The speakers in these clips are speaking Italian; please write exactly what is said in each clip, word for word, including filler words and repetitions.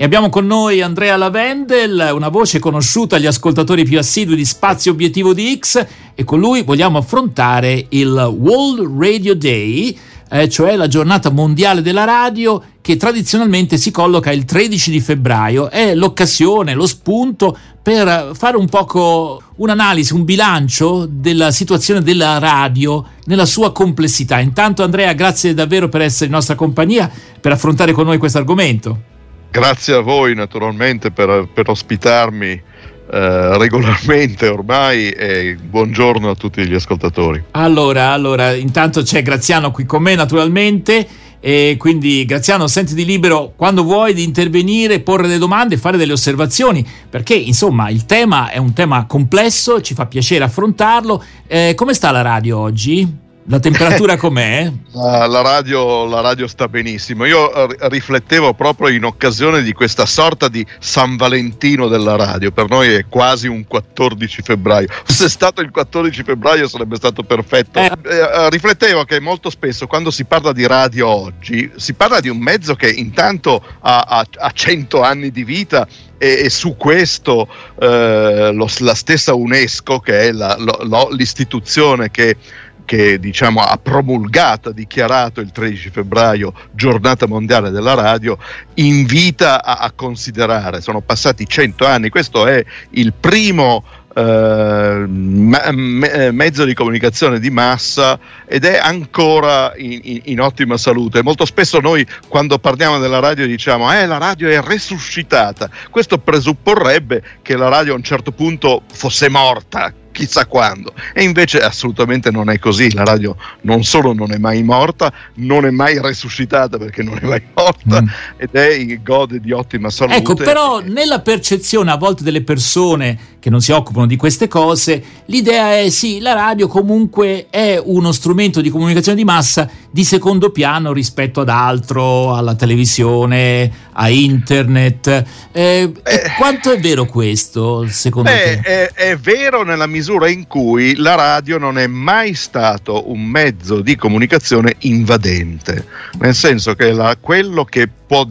E abbiamo con noi Andrea Lavendel, una voce conosciuta agli ascoltatori più assidui di Spazio Obiettivo di X, e con lui vogliamo affrontare il World Radio Day, eh, cioè la giornata mondiale della radio, che tradizionalmente si colloca il tredici di febbraio. È l'occasione, lo spunto per fare un poco un'analisi, un bilancio della situazione della radio nella sua complessità. Intanto Andrea, grazie davvero per essere in nostra compagnia, per affrontare con noi questo argomento. Grazie a voi naturalmente per, per ospitarmi eh, regolarmente ormai, e buongiorno a tutti gli ascoltatori. Allora, allora, intanto c'è Graziano qui con me naturalmente, e quindi Graziano, sentiti libero quando vuoi di intervenire, porre delle domande e fare delle osservazioni, perché insomma il tema è un tema complesso, ci fa piacere affrontarlo. Eh, come sta la radio oggi? La temperatura com'è? La radio, la radio sta benissimo. Io riflettevo proprio in occasione di questa sorta di San Valentino della radio. Per noi è quasi un quattordici febbraio. Se è stato il quattordici febbraio sarebbe stato perfetto. Eh. Eh, riflettevo che molto spesso quando si parla di radio oggi si parla di un mezzo che intanto ha, ha cento anni di vita. E, e su questo eh, lo, la stessa UNESCO, che è la, lo, lo, l'istituzione che che diciamo ha promulgato, ha dichiarato il tredici febbraio giornata mondiale della radio, invita a, a considerare. Sono passati cento anni, questo è il primo eh, me, mezzo di comunicazione di massa ed è ancora in, in, in ottima salute. Molto spesso noi quando parliamo della radio diciamo eh la radio è resuscitata. Questo presupporrebbe che la radio a un certo punto fosse morta, chissà quando, e invece assolutamente non è così. La radio non solo non è mai morta, non è mai resuscitata, perché non è mai morta, mm. ed è gode di ottima salute. Ecco, però nella percezione a volte delle persone che non si occupano di queste cose, l'idea è sì, la radio comunque è uno strumento di comunicazione di massa di secondo piano rispetto ad altro, alla televisione, a internet. Eh, eh, quanto è vero questo, secondo beh, te? È, è vero nella misura in cui la radio non è mai stato un mezzo di comunicazione invadente, nel senso che la, quello che può,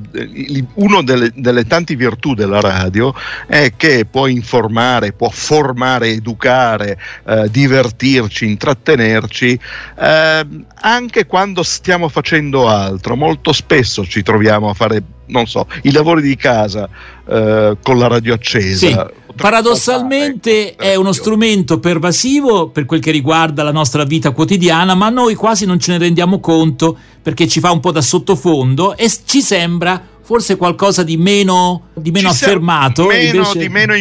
uno delle, delle tante virtù della radio è che può informare, può formare, educare, eh, divertirci, intrattenerci, eh, anche quando stiamo facendo altro. Molto spesso ci troviamo a fare, non so, i lavori di casa eh, con la radio accesa. Sì. Paradossalmente è uno strumento pervasivo per quel che riguarda la nostra vita quotidiana, ma noi quasi non ce ne rendiamo conto perché ci fa un po' da sottofondo e ci sembra forse qualcosa di meno, di meno affermato, meno, invece... di meno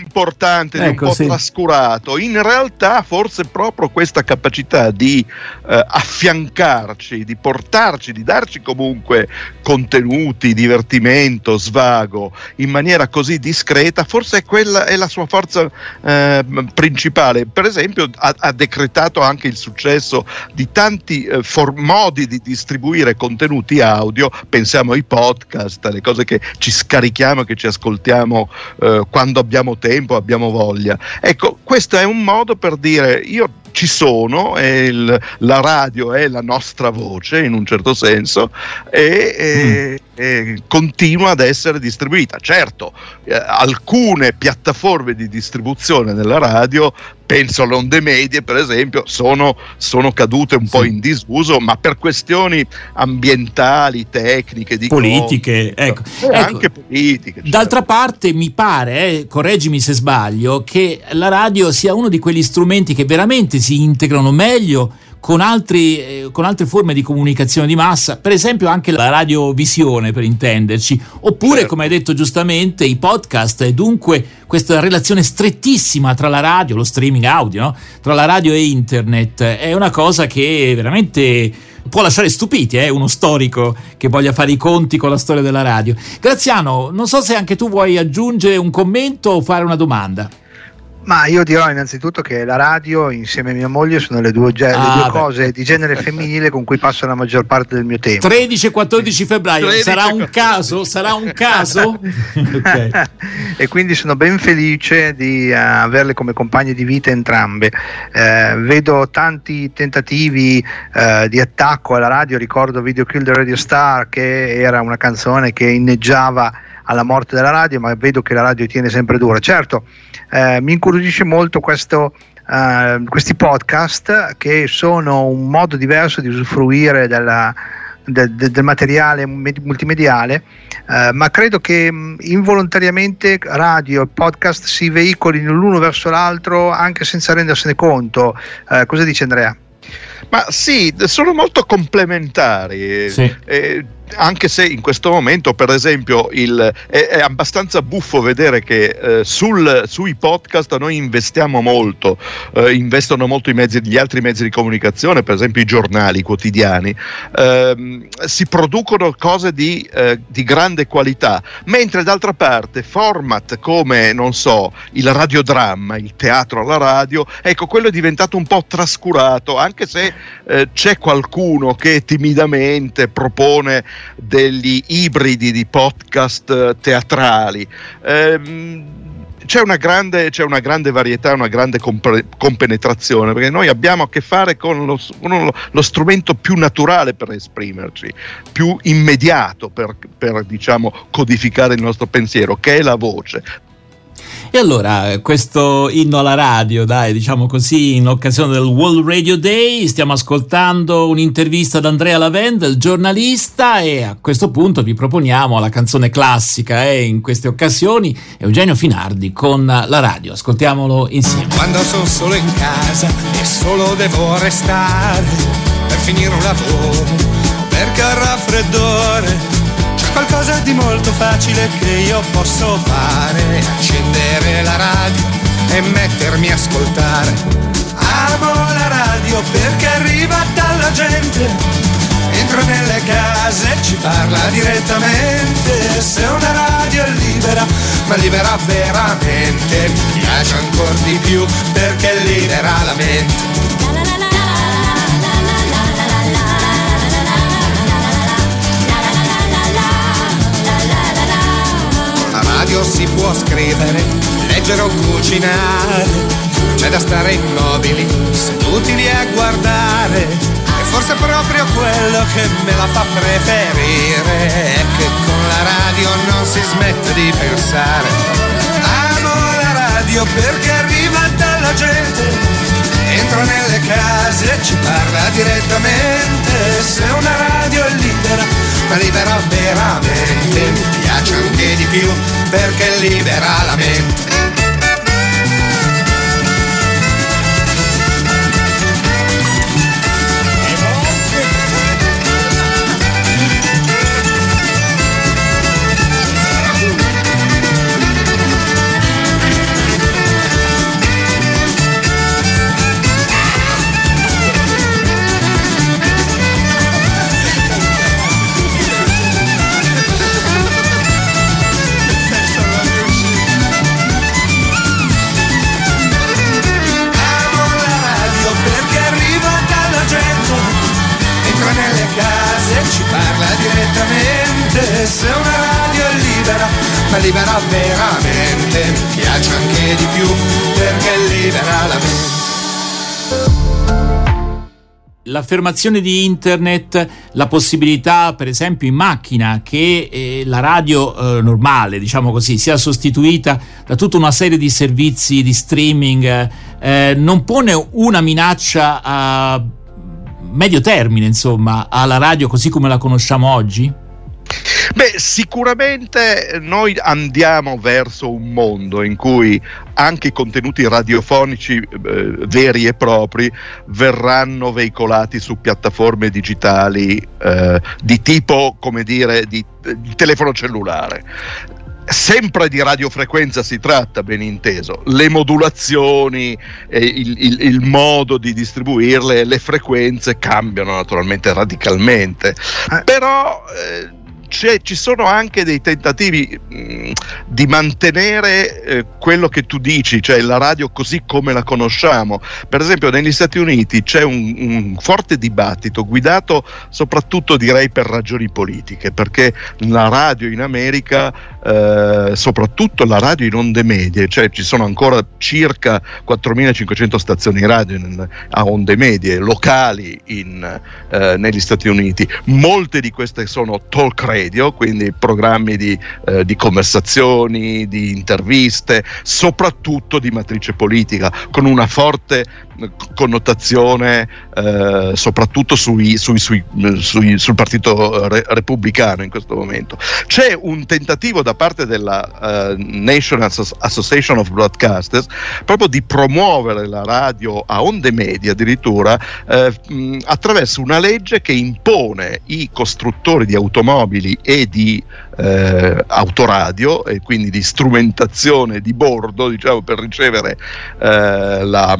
importante, ecco, un po' sì. trascurato. In realtà forse proprio questa capacità di eh, affiancarci, di portarci, di darci comunque contenuti, divertimento, svago in maniera così discreta, forse quella è la sua forza eh, principale. Per esempio ha, ha decretato anche il successo di tanti eh, for- modi di distribuire contenuti audio. Pensiamo ai podcast, alle cose che ci scarichiamo, che ci ascoltiamo eh, quando abbiamo tempo, abbiamo voglia. Ecco, questo è un modo per dire io ci sono, e il, la radio è la nostra voce in un certo senso e, mm. e, e continua ad essere distribuita. Certo, eh, alcune piattaforme di distribuzione della radio, penso alle onde medie per esempio, sono, sono cadute un sì. po' in disuso, ma per questioni ambientali, tecniche, di politiche, conto, ecco. Eh, ecco. anche politiche. Certo. D'altra parte mi pare, eh, correggimi se sbaglio, che la radio sia uno di quegli strumenti che veramente si integrano meglio con altri eh, con altre forme di comunicazione di massa, per esempio anche la radiovisione per intenderci, oppure certo. come hai detto giustamente i podcast, e dunque questa relazione strettissima tra la radio, lo streaming audio, no? Tra la radio e internet è una cosa che veramente può lasciare stupiti, eh? Uno storico che voglia fare i conti con la storia della radio. Graziano, non so se anche tu vuoi aggiungere un commento o fare una domanda. Ma io dirò innanzitutto che la radio insieme a mia moglie sono le due, ge- ah, le due cose di genere femminile con cui passo la maggior parte del mio tempo. tredici e quattordici febbraio, sarà un caso? Sarà un caso? Okay. E quindi sono ben felice di uh, averle come compagne di vita entrambe. Eh, vedo tanti tentativi uh, di attacco alla radio, ricordo Video Kill the Radio Star, che era una canzone che inneggiava alla morte della radio, ma vedo che la radio tiene sempre dura. Certo, eh, mi incuriosisce molto questo, eh, questi podcast, che sono un modo diverso di usufruire della, de, de, del materiale multimediale, eh, ma credo che mh, involontariamente radio e podcast si veicolino l'uno verso l'altro anche senza rendersene conto. Eh, cosa dice Andrea? Ma sì, sono molto complementari, sì. eh, anche se in questo momento, per esempio, il, è, è abbastanza buffo vedere che eh, sul, sui podcast noi investiamo molto, eh, investono molto i mezzi, gli altri mezzi di comunicazione, per esempio i giornali, i quotidiani, eh, si producono cose di, eh, di grande qualità, mentre d'altra parte format come, non so, il radiodramma, il teatro alla radio, ecco, quello è diventato un po' trascurato, anche se eh, c'è qualcuno che timidamente propone degli ibridi di podcast teatrali. Ehm, c'è una grande, c'è una grande varietà, una grande compre- compenetrazione, perché noi abbiamo a che fare con lo, uno, lo strumento più naturale per esprimerci, più immediato per, per diciamo codificare il nostro pensiero, che è la voce. E allora, questo inno alla radio, dai, diciamo così, in occasione del World Radio Day, stiamo ascoltando un'intervista ad Andrea Lavendel, giornalista, e a questo punto vi proponiamo la canzone classica, eh, in queste occasioni, Eugenio Finardi con La radio. Ascoltiamolo insieme. Quando sono solo in casa e solo devo restare per finire un lavoro, perché ho il raffreddore, qualcosa di molto facile che io posso fare: accendere la radio e mettermi a ascoltare. Amo la radio perché arriva dalla gente, entra nelle case e ci parla direttamente. Se una radio è libera, ma libera veramente, mi piace ancora di più perché libera la mente. Radio si può scrivere, leggere o cucinare, c'è da stare immobili, seduti lì a guardare, e forse proprio quello che me la fa preferire è che con la radio non si smette di pensare. Amo la radio perché arriva dalla gente, entra nelle case e ci parla direttamente. Se una radio è libera, ma libera veramente, mi piace anche di più perché libera la mente. Se una radio è libera, ma libera veramente, mi piace anche di più perché libera la mente. L'affermazione di internet, la possibilità per esempio in macchina che eh, la radio eh, normale, diciamo così, sia sostituita da tutta una serie di servizi di streaming, eh, non pone una minaccia a medio termine, insomma, alla radio così come la conosciamo oggi? Beh, sicuramente noi andiamo verso un mondo in cui anche i contenuti radiofonici eh, veri e propri verranno veicolati su piattaforme digitali eh, di tipo, come dire, di, di telefono cellulare. Sempre di radiofrequenza si tratta, ben inteso, le modulazioni, eh, il, il, il modo di distribuirle, le frequenze cambiano naturalmente radicalmente, però... Eh, C'è, ci sono anche dei tentativi mh, di mantenere eh, quello che tu dici, cioè la radio così come la conosciamo. Per esempio negli Stati Uniti c'è un, un forte dibattito guidato soprattutto, direi, per ragioni politiche, perché la radio in America, eh, soprattutto la radio in onde medie, cioè ci sono ancora circa quattromilacinquecento stazioni radio in, a onde medie locali in, eh, negli Stati Uniti. Molte di queste sono talk radio, radio, quindi programmi di, eh, di conversazioni, di interviste, soprattutto di matrice politica, con una forte connotazione eh, soprattutto sui, sui, sui, sui, sul partito re, repubblicano in questo momento. C'è un tentativo da parte della eh, National Association of Broadcasters proprio di promuovere la radio a onde medie addirittura eh, mh, attraverso una legge che impone i costruttori di automobili e di eh, autoradio e quindi di strumentazione di bordo, diciamo, per ricevere eh, la,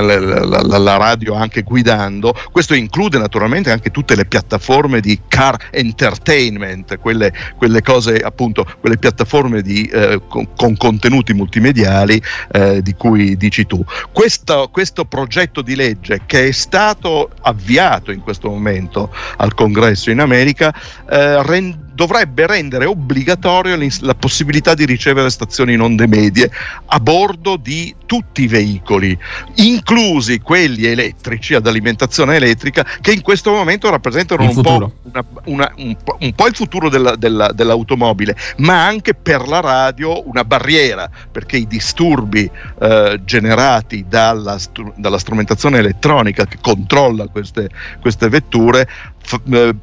la La, la, la radio anche guidando. Questo include naturalmente anche tutte le piattaforme di car entertainment, quelle, quelle cose appunto, quelle piattaforme di, eh, con, con contenuti multimediali eh, di cui dici tu. Questo, questo progetto di legge che è stato avviato in questo momento al Congresso in America eh, rende dovrebbe rendere obbligatorio la possibilità di ricevere stazioni in onde medie a bordo di tutti i veicoli, inclusi quelli elettrici ad alimentazione elettrica, che in questo momento rappresentano un po', una, una, un, un po' il futuro della, della, dell'automobile, ma anche per la radio una barriera, perché i disturbi eh, generati dalla, dalla strumentazione elettronica che controlla queste, queste vetture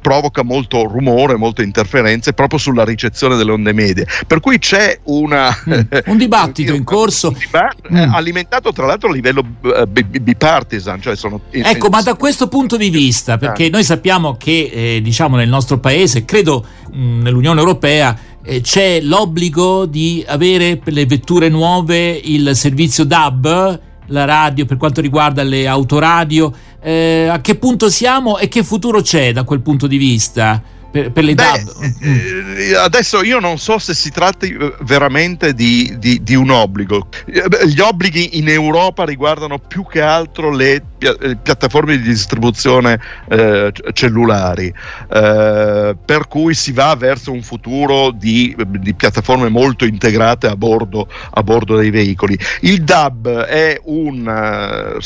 provoca molto rumore, molte interferenze proprio sulla ricezione delle onde medie, per cui c'è una, mm, un dibattito dire, in corso un dibatt- mm. alimentato tra l'altro a livello bipartisan, cioè sono ecco in, ma da questo punto di vista, perché noi sappiamo che eh, diciamo nel nostro paese, credo mh, nell'Unione Europea eh, c'è l'obbligo di avere per le vetture nuove il servizio D A B, la radio, per quanto riguarda le autoradio. Eh, a che punto siamo e che futuro c'è da quel punto di vista per, per le D A B? Beh, adesso io non so se si tratti veramente di, di, di un obbligo. Gli obblighi in Europa riguardano più che altro le piattaforme di distribuzione eh, cellulari, eh, per cui si va verso un futuro di, di piattaforme molto integrate a bordo, a bordo dei veicoli. Il D A B è, un,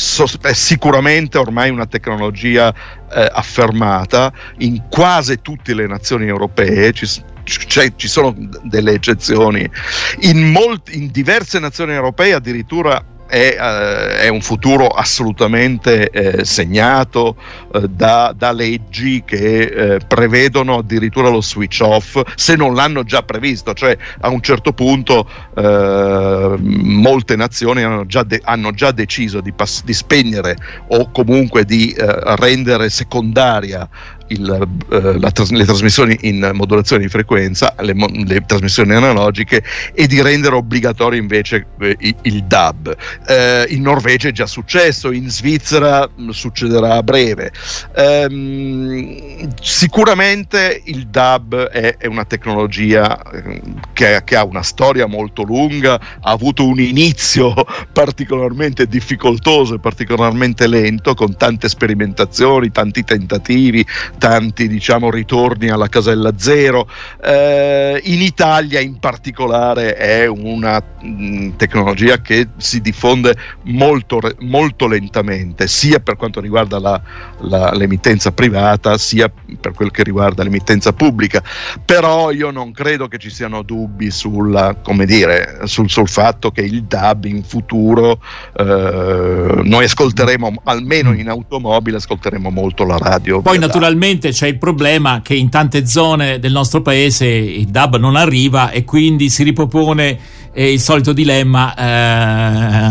è sicuramente ormai una tecnologia eh, affermata in quasi tutte le nazioni europee. Ci, C'è, ci sono delle eccezioni in, molti, in diverse nazioni europee, addirittura è, eh, è un futuro assolutamente eh, segnato eh, da, da leggi che eh, prevedono addirittura lo switch off, se non l'hanno già previsto, cioè a un certo punto eh, molte nazioni hanno già, de- hanno già deciso di, pass- di spegnere o comunque di eh, rendere secondaria Il, eh, la tras- le trasmissioni in modulazione di frequenza, le, mo- le trasmissioni analogiche, e di rendere obbligatorio invece eh, il, il D A B. Eh, in Norvegia è già successo, in Svizzera mh, succederà a breve. Ehm, sicuramente il D A B è, è una tecnologia che, che ha una storia molto lunga, ha avuto un inizio particolarmente difficoltoso e particolarmente lento, con tante sperimentazioni, tanti tentativi, tanti diciamo ritorni alla casella zero. Eh, in Italia in particolare è una mh, tecnologia che si diffonde molto, molto lentamente, sia per quanto riguarda la, la, l'emittenza privata, sia per quel che riguarda l'emittenza pubblica. Però io non credo che ci siano dubbi sulla, come dire, sul, sul fatto che il D A B in futuro eh, noi ascolteremo, almeno in automobile ascolteremo molto la radio. Poi naturalmente c'è il problema che in tante zone del nostro paese il D A B non arriva e quindi si ripropone eh, il solito dilemma,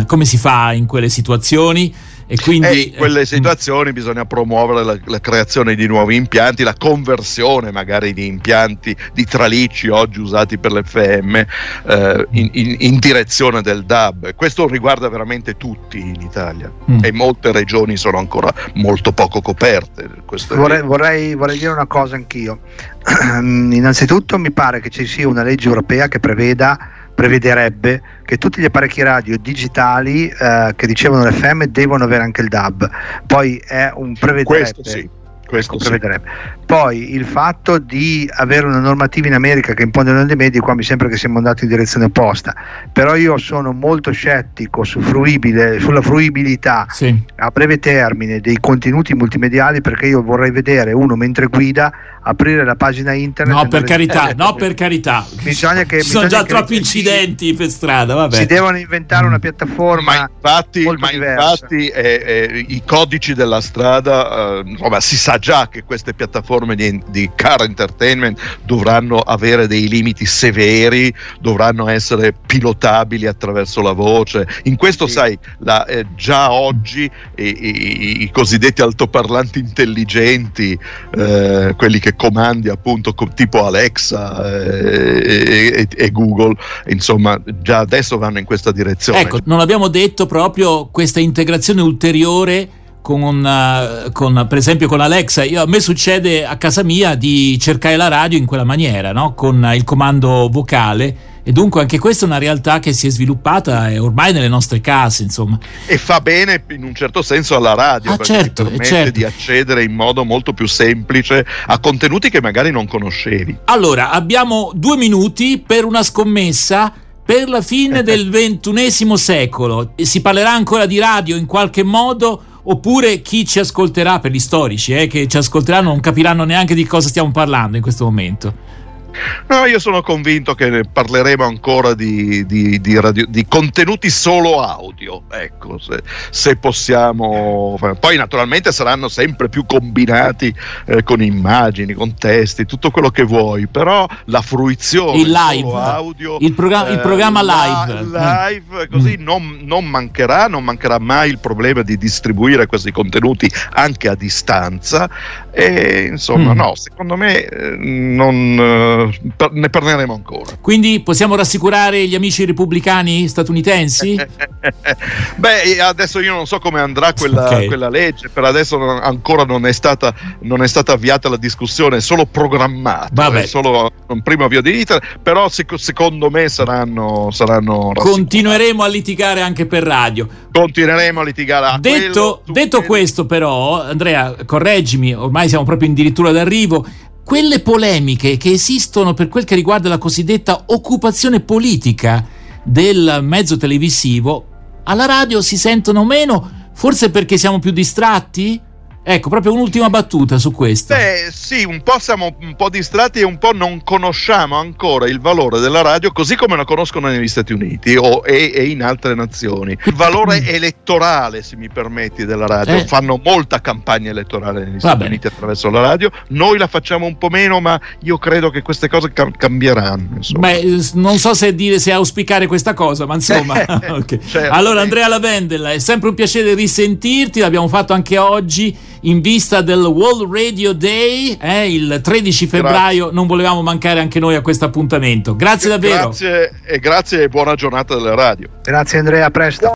eh, come si fa in quelle situazioni? E quindi eh, in quelle situazioni eh, bisogna promuovere la, la creazione di nuovi impianti, la conversione magari di impianti di tralicci oggi usati per l'F M eh, in, in, in direzione del D A B. Questo riguarda veramente tutti in Italia mm. e molte regioni sono ancora molto poco coperte. Vorrei, vorrei, vorrei dire una cosa anch'io. Innanzitutto mi pare che ci sia una legge europea che preveda prevederebbe che tutti gli apparecchi radio digitali eh, che ricevono l'F M devono avere anche il D A B. Poi è un prevedere. Questo sì. questo prevederebbe. Poi il fatto di avere una normativa in America che impone le onde medie, qua mi sembra che siamo andati in direzione opposta, però io sono molto scettico su fruibile, sulla fruibilità sì. a breve termine dei contenuti multimediali, perché io vorrei vedere uno mentre guida aprire la pagina internet. No, per carità, no, per carità. Bisogna che, ci bisogna sono già che troppi incidenti per strada, vabbè. Si devono inventare una piattaforma. Ma infatti, molto ma infatti eh, eh, i codici della strada, eh, insomma, si sa già che queste piattaforme di, di car entertainment dovranno avere dei limiti severi, dovranno essere pilotabili attraverso la voce. In questo, sì. sai, la, eh, già oggi i, i, i cosiddetti altoparlanti intelligenti, eh, quelli che comandi appunto co- tipo Alexa eh, e, e Google, insomma, già adesso vanno in questa direzione. Ecco, non abbiamo detto proprio questa integrazione ulteriore con, una, con per esempio con Alexa. Io, a me succede a casa mia di cercare la radio in quella maniera, no? Con il comando vocale. E dunque anche questa è una realtà che si è sviluppata e ormai nelle nostre case, insomma. E fa bene in un certo senso alla radio, ah, perché certo, permette certo. di accedere in modo molto più semplice a contenuti che magari non conoscevi. Allora, abbiamo due minuti per una scommessa per la fine del ventunesimo secolo. Si parlerà ancora di radio in qualche modo? Oppure chi ci ascolterà, per gli storici eh, che ci ascolteranno, non capiranno neanche di cosa stiamo parlando in questo momento? No, io sono convinto che parleremo ancora di, di, di, radio, di contenuti solo audio, ecco, se, se possiamo. Poi naturalmente saranno sempre più combinati eh, con immagini, con testi, tutto quello che vuoi, però la fruizione il live, solo audio, il, program- eh, il programma live, la, live mm. così non, non mancherà, non mancherà mai il problema di distribuire questi contenuti anche a distanza e insomma mm. no, secondo me eh, non... Eh, ne parleremo ancora. Quindi possiamo rassicurare gli amici repubblicani statunitensi? Beh, adesso io non so come andrà quella, okay. quella legge, per adesso non, ancora non è stata non è stata avviata la discussione, è solo programmata, Vabbè. è solo un primo avvio di iter, però sec- secondo me saranno saranno continueremo a litigare anche per radio. Continueremo a litigare. A detto quello, detto questo però, Andrea, correggimi, ormai siamo proprio addirittura d'arrivo. Quelle polemiche che esistono per quel che riguarda la cosiddetta occupazione politica del mezzo televisivo, alla radio si sentono meno, forse perché siamo più distratti? Ecco, proprio un'ultima battuta su questo. Beh, sì, un po' siamo un po' distratti e un po' non conosciamo ancora il valore della radio così come la conoscono negli Stati Uniti o e, e in altre nazioni. Il valore elettorale, se mi permetti, della radio. Eh. Fanno molta campagna elettorale negli Stati Uniti attraverso la radio. Noi la facciamo un po' meno, ma io credo che queste cose cam- cambieranno. Insomma. Beh, non so se dire se auspicare questa cosa, ma insomma. okay. certo. Allora, Andrea Lavendel, è sempre un piacere risentirti. L'abbiamo fatto anche oggi, in vista del World Radio Day, eh, il tredici febbraio. Grazie. Non volevamo mancare anche noi a questo appuntamento. Grazie davvero. Grazie e grazie e buona giornata della radio. Grazie Andrea, a presto.